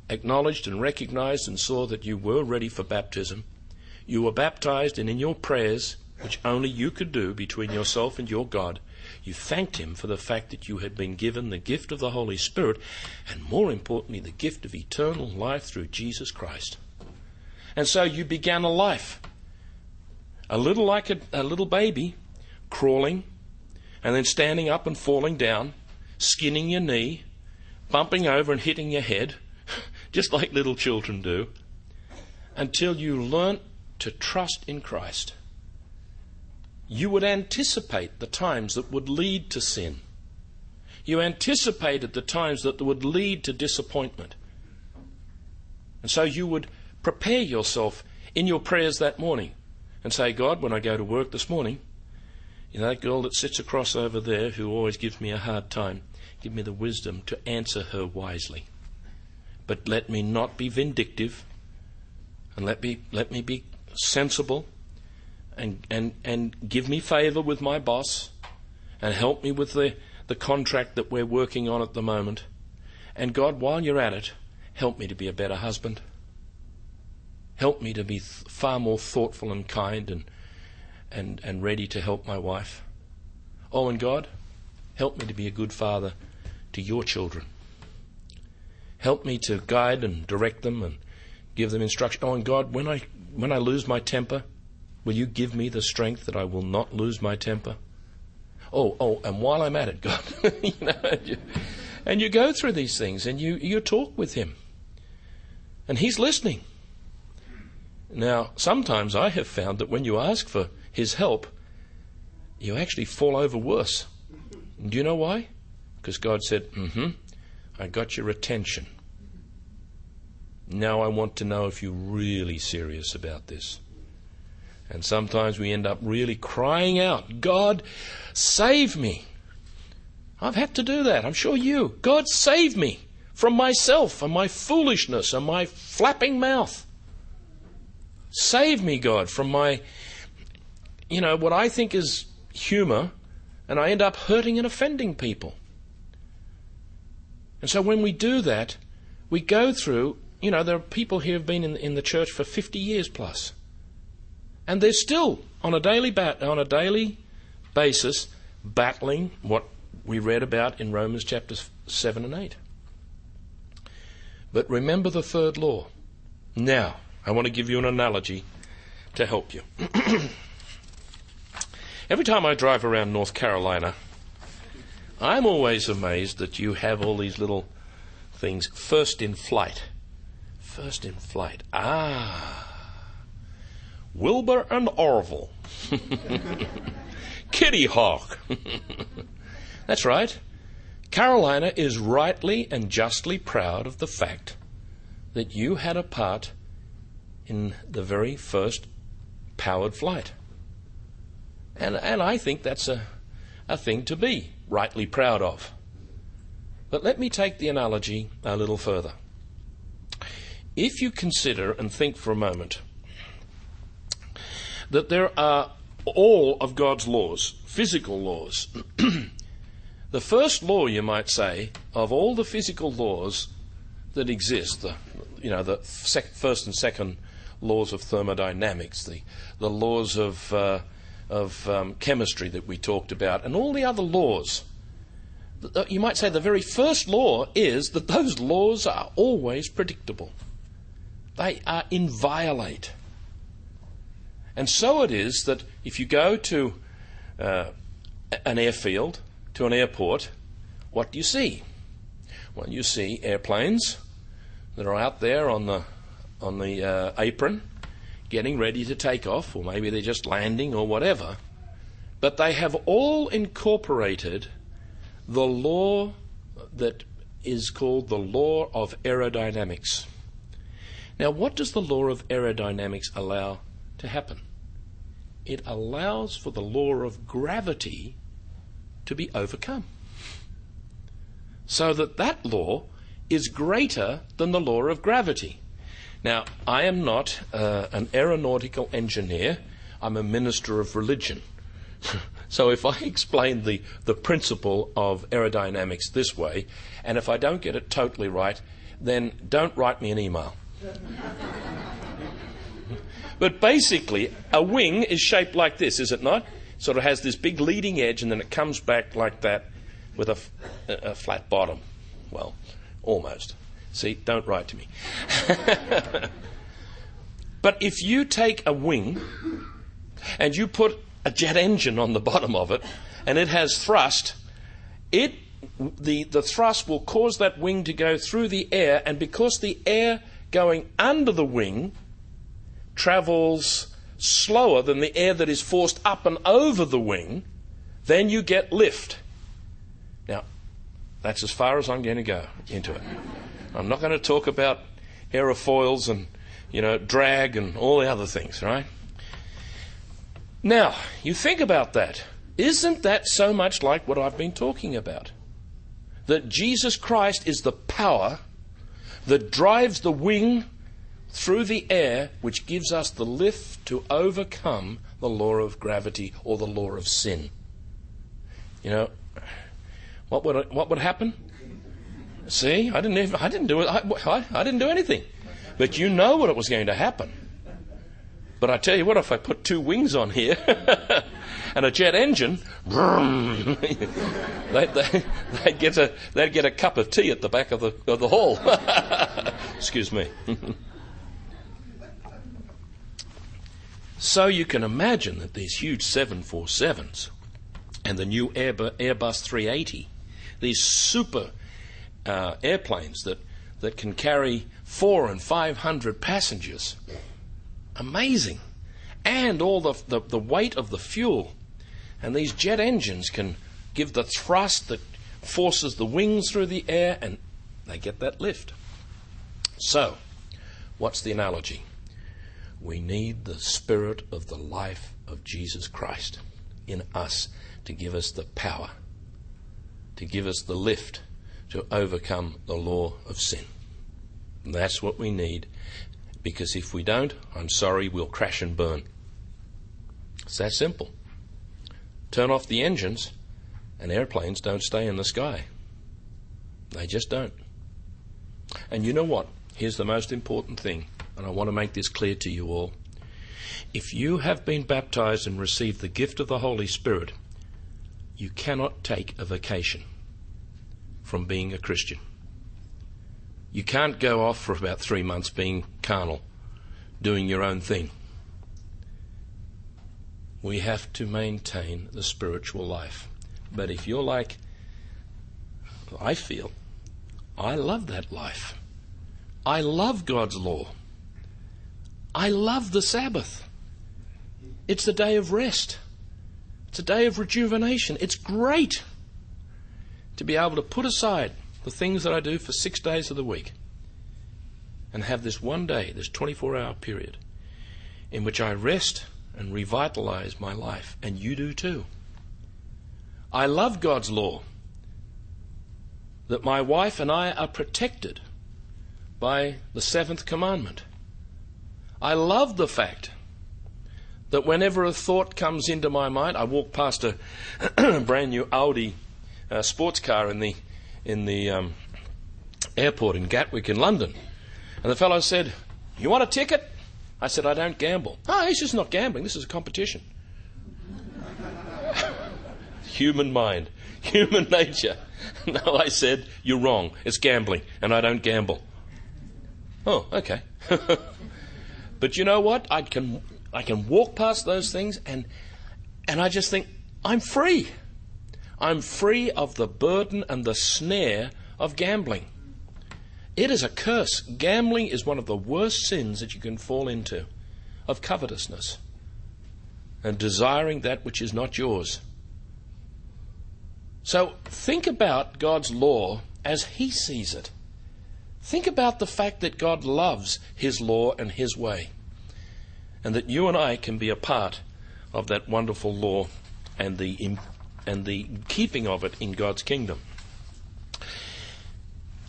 acknowledged and recognized and saw that you were ready for baptism. You were baptized, and in your prayers, which only you could do between yourself and your God, you thanked Him for the fact that you had been given the gift of the Holy Spirit, and more importantly, the gift of eternal life through Jesus Christ. And so you began a life, a little like a little baby, crawling, and then standing up and falling down, skinning your knee, bumping over and hitting your head, just like little children do, until you learnt to trust in Christ. You would anticipate the times that would lead to sin. You anticipated the times that would lead to disappointment. And so you would prepare yourself in your prayers that morning and say, God, when I go to work this morning, you know, that girl that sits across over there who always gives me a hard time, give me the wisdom to answer her wisely. but let me not be vindictive, and let me be sensible, and give me favor with my boss, and help me with the contract that we're working on at the moment. And God, while you're at it, help me to be a better husband. Help me to be far more thoughtful and kind and ready to help my wife. Oh, and God, help me to be a good father to your children. Help me to guide and direct them and give them instruction. Oh, and God, when I lose my temper, will you give me the strength that I will not lose my temper? Oh, and while I'm at it, God, you know, and you go through these things and you talk with him. And he's listening. Now, sometimes I have found that when you ask for his help, you actually fall over worse. And do you know why? Because God said, I got your attention. Now I want to know if you're really serious about this. And sometimes we end up really crying out, God, save me. I've had to do that. I'm sure you. God, save me from myself and my foolishness and my flapping mouth. Save me, God, from my, what I think is humor, and I end up hurting and offending people. And so when we do that, we go through, there are people here who have been in the church for 50 years plus. And they're still, on a daily basis, battling what we read about in Romans chapters 7 and 8. But remember the third law. Now, I want to give you an analogy to help you. Every time I drive around North Carolina, I'm always amazed that you have all these little things. First in flight. Wilbur and Orville. Kitty Hawk. That's right. Carolina is rightly and justly proud of the fact that you had a part in the very first powered flight. And I think that's a thing to be rightly proud of. But let me take the analogy a little further. If you consider and think for a moment that there are all of God's laws, physical laws. The first law, you might say, of all the physical laws that exist, the first and second laws of thermodynamics, the laws of chemistry that we talked about, and all the other laws. You might say the very first law is that those laws are always predictable. They are inviolate. And so it is that if you go to an airfield, to an airport, what do you see? Well, you see airplanes that are out there on the apron getting ready to take off, or maybe they're just landing or whatever. But they have all incorporated the law that is called the law of aerodynamics. Now, what does the law of aerodynamics allow to happen? It allows for the law of gravity to be overcome, so that law is greater than the law of gravity. Now, I am not an aeronautical engineer. I'm a minister of religion. So if I explain the principle of aerodynamics this way, and if I don't get it totally right, then don't write me an email. But basically, a wing is shaped like this, is it not? Sort of has this big leading edge, and then it comes back like that with a flat bottom. Well, almost. See, don't write to me. But if you take a wing and you put a jet engine on the bottom of it, and it has thrust, the thrust will cause that wing to go through the air, and because the air going under the wing travels slower than the air that is forced up and over the wing, then you get lift. Now, that's as far as I'm going to go into it. I'm not going to talk about aerofoils and, drag and all the other things, right? Now, you think about that. Isn't that so much like what I've been talking about? That Jesus Christ is the power that drives the wing through the air, which gives us the lift to overcome the law of gravity or the law of sin. You know, what would happen? See, I didn't do it. I didn't do anything. But you know what it was going to happen. But I tell you what, if I put two wings on here and a jet engine, they'd get a cup of tea at the back of the hall. Excuse me. So you can imagine that these huge 747s and the new Airbus 380, these super airplanes that can carry 400 and 500 passengers, amazing, and all the weight of the fuel, and these jet engines can give the thrust that forces the wings through the air, and they get that lift. So, what's the analogy? We need the Spirit of the life of Jesus Christ in us to give us the power, to give us the lift, to overcome the law of sin. And that's what we need, because if we don't, I'm sorry, we'll crash and burn. It's that simple. Turn off the engines and airplanes don't stay in the sky. They just don't. And you know what? Here's the most important thing, and I want to make this clear to you all. If you have been baptized and received the gift of the Holy Spirit, you cannot take a vacation from being a Christian. You can't go off for about 3 months being carnal, doing your own thing. We have to maintain the spiritual life. But if you're like I feel, I love that life. I love God's law. I love the Sabbath. It's a day of rest. It's a day of rejuvenation. It's great to be able to put aside the things that I do for 6 days of the week and have this one day, this 24-hour period in which I rest and revitalize my life, and you do too. I love God's law, that my wife and I are protected by the 7th commandment. I love the fact that whenever a thought comes into my mind, I walked past a brand new Audi sports car in the airport in Gatwick in London, and the fellow said, "You want a ticket?" I said, "I don't gamble." "Oh, he's just not gambling. This is a competition." Human mind, human nature. No, I said, "You're wrong. It's gambling, and I don't gamble." "Oh, okay." But you know what? I can walk past those things and I just think, I'm free. I'm free of the burden and the snare of gambling. It is a curse. Gambling is one of the worst sins that you can fall into, of covetousness and desiring that which is not yours. So think about God's law as He sees it. Think about the fact that God loves His law and His way, and that you and I can be a part of that wonderful law and the keeping of it in God's kingdom.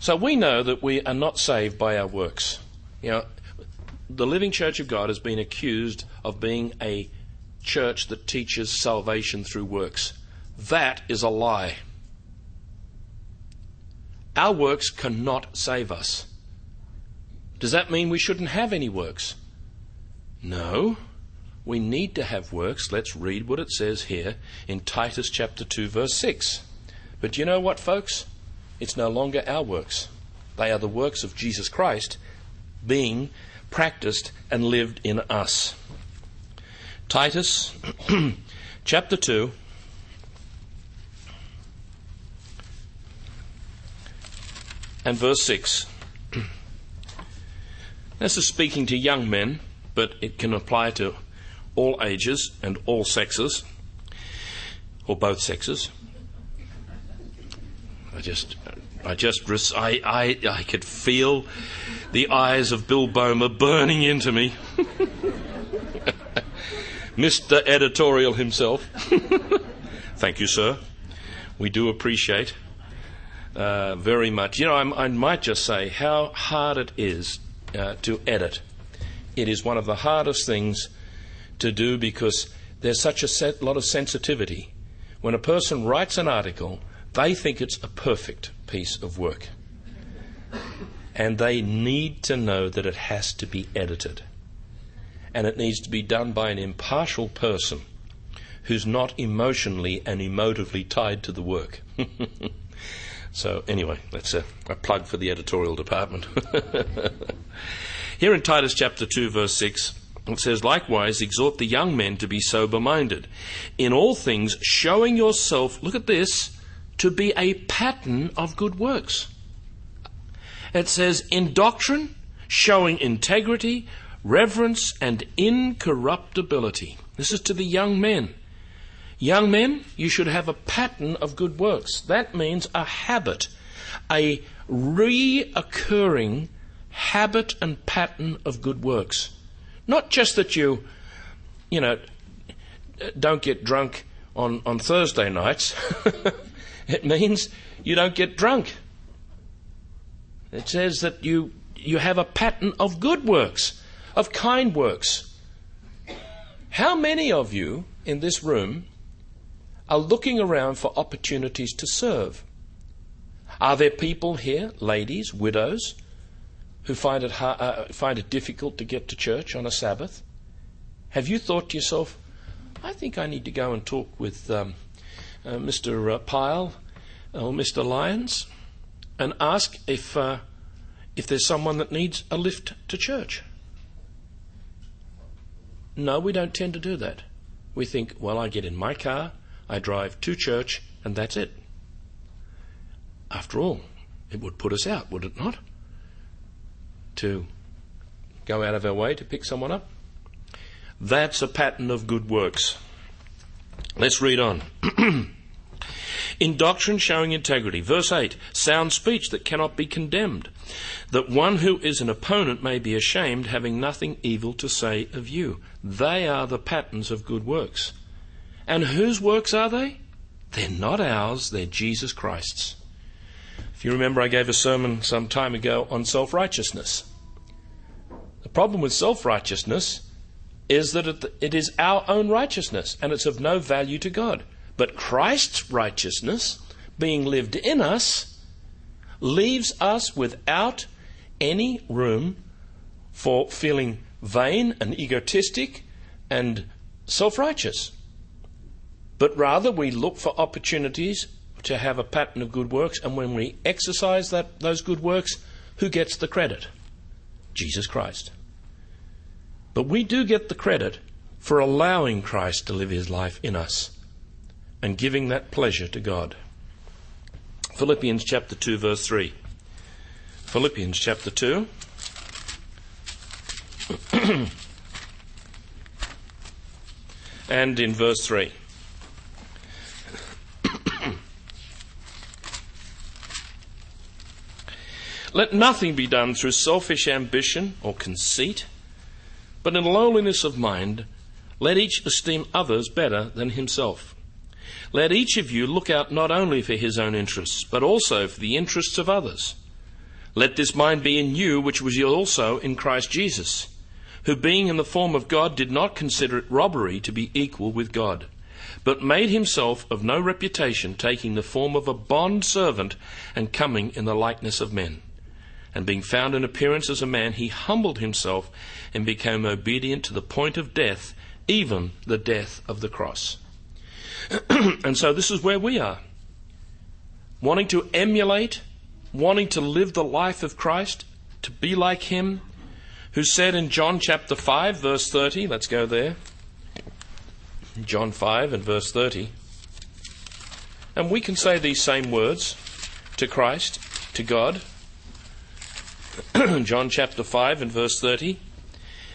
So we know that we are not saved by our works. You know, the Living Church of God has been accused of being a church that teaches salvation through works. That is a lie. Our works cannot save us. Does that mean we shouldn't have any works? No. We need to have works. Let's read what it says here in Titus chapter 2, verse 6. But you know what, folks? It's no longer our works. They are the works of Jesus Christ being practiced and lived in us. Titus chapter 2, and verse 6. This is speaking to young men, but it can apply to all ages and all sexes, or both sexes. I could feel the eyes of Bill Bomer burning into me, Mr. Editorial himself. Thank you, sir. We do appreciate very much. You know, I might just say how hard it is to edit. It is one of the hardest things to do because there's such a lot of sensitivity. When a person writes an article, they think it's a perfect piece of work. And they need to know that it has to be edited. And it needs to be done by an impartial person who's not emotionally and emotively tied to the work. So anyway, that's a plug for the editorial department. Here in Titus chapter 2, verse 6, it says, "Likewise, exhort the young men to be sober-minded. In all things, showing yourself," look at this, "to be a pattern of good works." It says, "in doctrine, showing integrity, reverence, and incorruptibility." This is to the young men. Young men, you should have a pattern of good works. That means a habit, a reoccurring habit and pattern of good works. Not just that you know, don't get drunk on Thursday nights. It means you don't get drunk. It says that you have a pattern of good works, of kind works. How many of you in this room are looking around for opportunities to serve? Are there people here, ladies, widows, who find it difficult to get to church on a Sabbath? Have you thought to yourself, I think I need to go and talk with Mr. Pyle or Mr. Lyons and ask if there's someone that needs a lift to church? No, we don't tend to do that. We think, well, I get in my car, I drive to church, and that's it. After all, it would put us out, would it not, to go out of our way to pick someone up? That's a pattern of good works. Let's read on. "In doctrine, showing integrity." Verse 8, "sound speech that cannot be condemned, that one who is an opponent may be ashamed, having nothing evil to say of you." They are the patterns of good works. And whose works are they? They're not ours, they're Jesus Christ's. If you remember, I gave a sermon some time ago on self-righteousness. The problem with self-righteousness is that it is our own righteousness and it's of no value to God. But Christ's righteousness, being lived in us, leaves us without any room for feeling vain and egotistic and self-righteous. But rather we look for opportunities to have a pattern of good works, and when we exercise those good works, who gets the credit? Jesus Christ. But we do get the credit for allowing Christ to live his life in us and giving that pleasure to God. Philippians chapter 2, verse 3. Philippians chapter 2. And in verse 3. "Let nothing be done through selfish ambition or conceit, but in lowliness of mind, let each esteem others better than himself. Let each of you look out not only for his own interests, but also for the interests of others. Let this mind be in you, which was also in Christ Jesus, who being in the form of God did not consider it robbery to be equal with God, but made himself of no reputation, taking the form of a bondservant and coming in the likeness of men. And being found in appearance as a man, he humbled himself and became obedient to the point of death, even the death of the cross." And so this is where we are. Wanting to emulate, wanting to live the life of Christ, to be like him, who said in John chapter 5, verse 30, let's go there. John 5 and verse 30. And we can say these same words to Christ, to God. John chapter 5 and verse 30.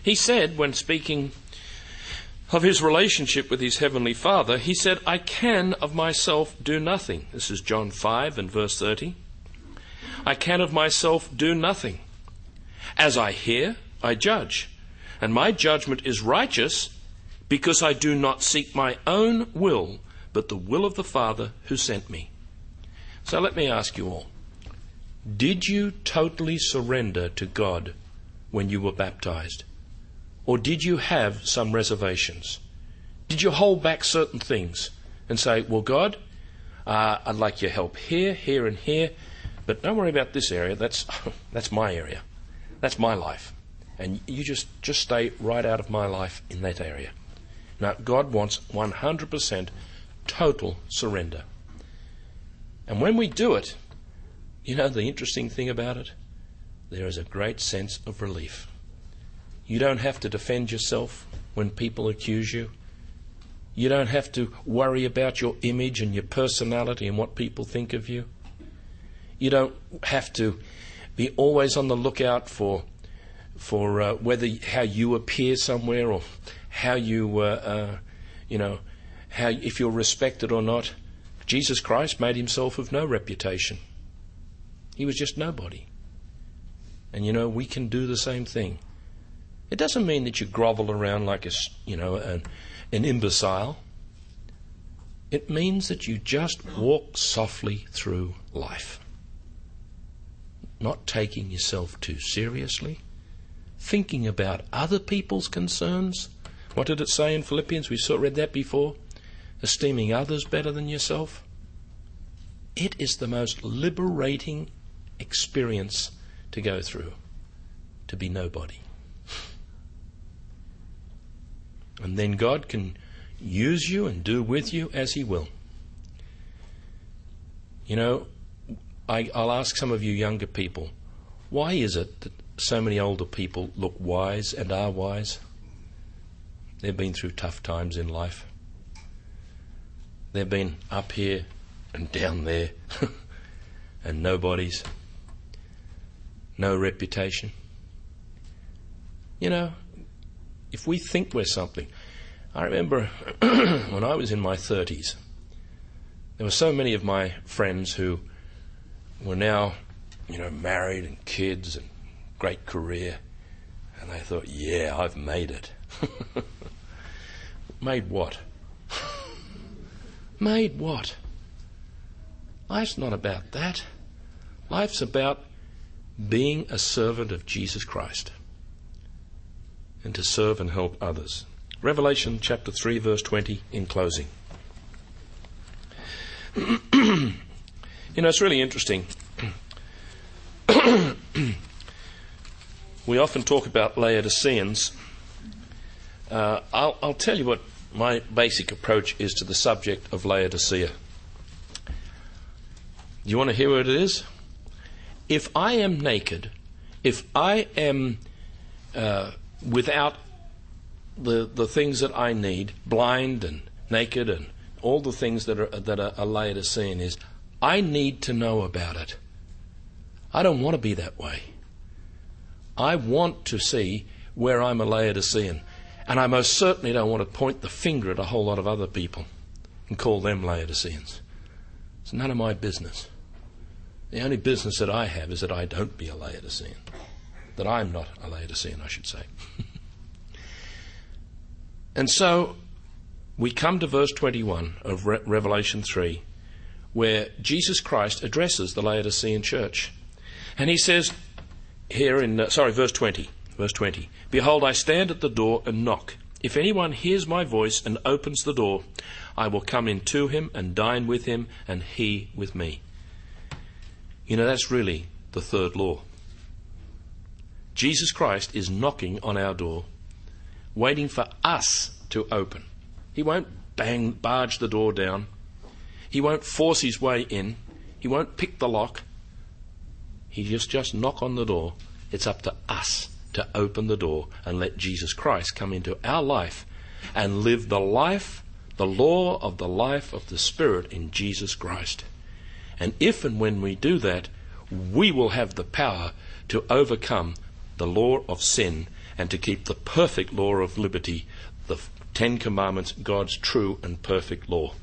He said, when speaking of his relationship with his heavenly Father, he said, "I can of myself do nothing." This is John 5 and verse 30. "I can of myself do nothing. As I hear, I judge. And my judgment is righteous, because I do not seek my own will, but the will of the Father who sent me." So let me ask you all, Did you totally surrender to God when you were baptized? Or did you have some reservations? Did you hold back certain things and say, well, God, I'd like your help here, here and here, but don't worry about this area. That's my area. That's my life. And you just stay right out of my life in that area. Now, God wants 100% total surrender. And when we do it, you know the interesting thing about it? There is a great sense of relief. You don't have to defend yourself when people accuse you. You don't have to worry about your image and your personality and what people think of you. You don't have to be always on the lookout for whether how you appear somewhere or how you how if you're respected or not. Jesus Christ made himself of no reputation. He was just nobody. And you know, we can do the same thing. It doesn't mean that you grovel around like an imbecile. It means that you just walk softly through life, not taking yourself too seriously, thinking about other people's concerns. What did it say in Philippians? We read that before. Esteeming others better than yourself. It is the most liberating experience to go through, to be nobody. And then God can use you and do with you as he will. You know, I'll ask some of you younger people, why is it that so many older people look wise and are wise? They've been through tough times in life. They've been up here and down there and nobodies, no reputation. You know, if we think we're something. I remember when I was in my 30s, there were so many of my friends who were now, married and kids and great career, and they thought, yeah, I've made it. Made what? Made what? Life's not about that. Life's about being a servant of Jesus Christ and to serve and help others. Revelation chapter 3 verse 20 in closing. It's really interesting. We often talk about Laodiceans. I'll tell you what my basic approach is to the subject of Laodicea. Do you want to hear what it is? If I am naked, if I am without the things that I need, blind and naked and all the things that are a Laodicean is, I need to know about it. I don't want to be that way. I want to see where I'm a Laodicean, and I most certainly don't want to point the finger at a whole lot of other people and call them Laodiceans. It's none of my business. The only business that I have is that I don't be a Laodicean. That I'm not a Laodicean, I should say. And so we come to verse 21 of Revelation 3, where Jesus Christ addresses the Laodicean church. And he says here in, verse 20, Behold, I stand at the door and knock. If anyone hears my voice and opens the door, I will come in to him and dine with him and he with me. That's really the third law. Jesus Christ is knocking on our door, waiting for us to open. He won't barge the door down. He won't force his way in. He won't pick the lock. He just knock on the door. It's up to us to open the door and let Jesus Christ come into our life and live the life, the law of the life of the Spirit in Jesus Christ. And if and when we do that, we will have the power to overcome the law of sin and to keep the perfect law of liberty, the 10 commandments, God's true and perfect law.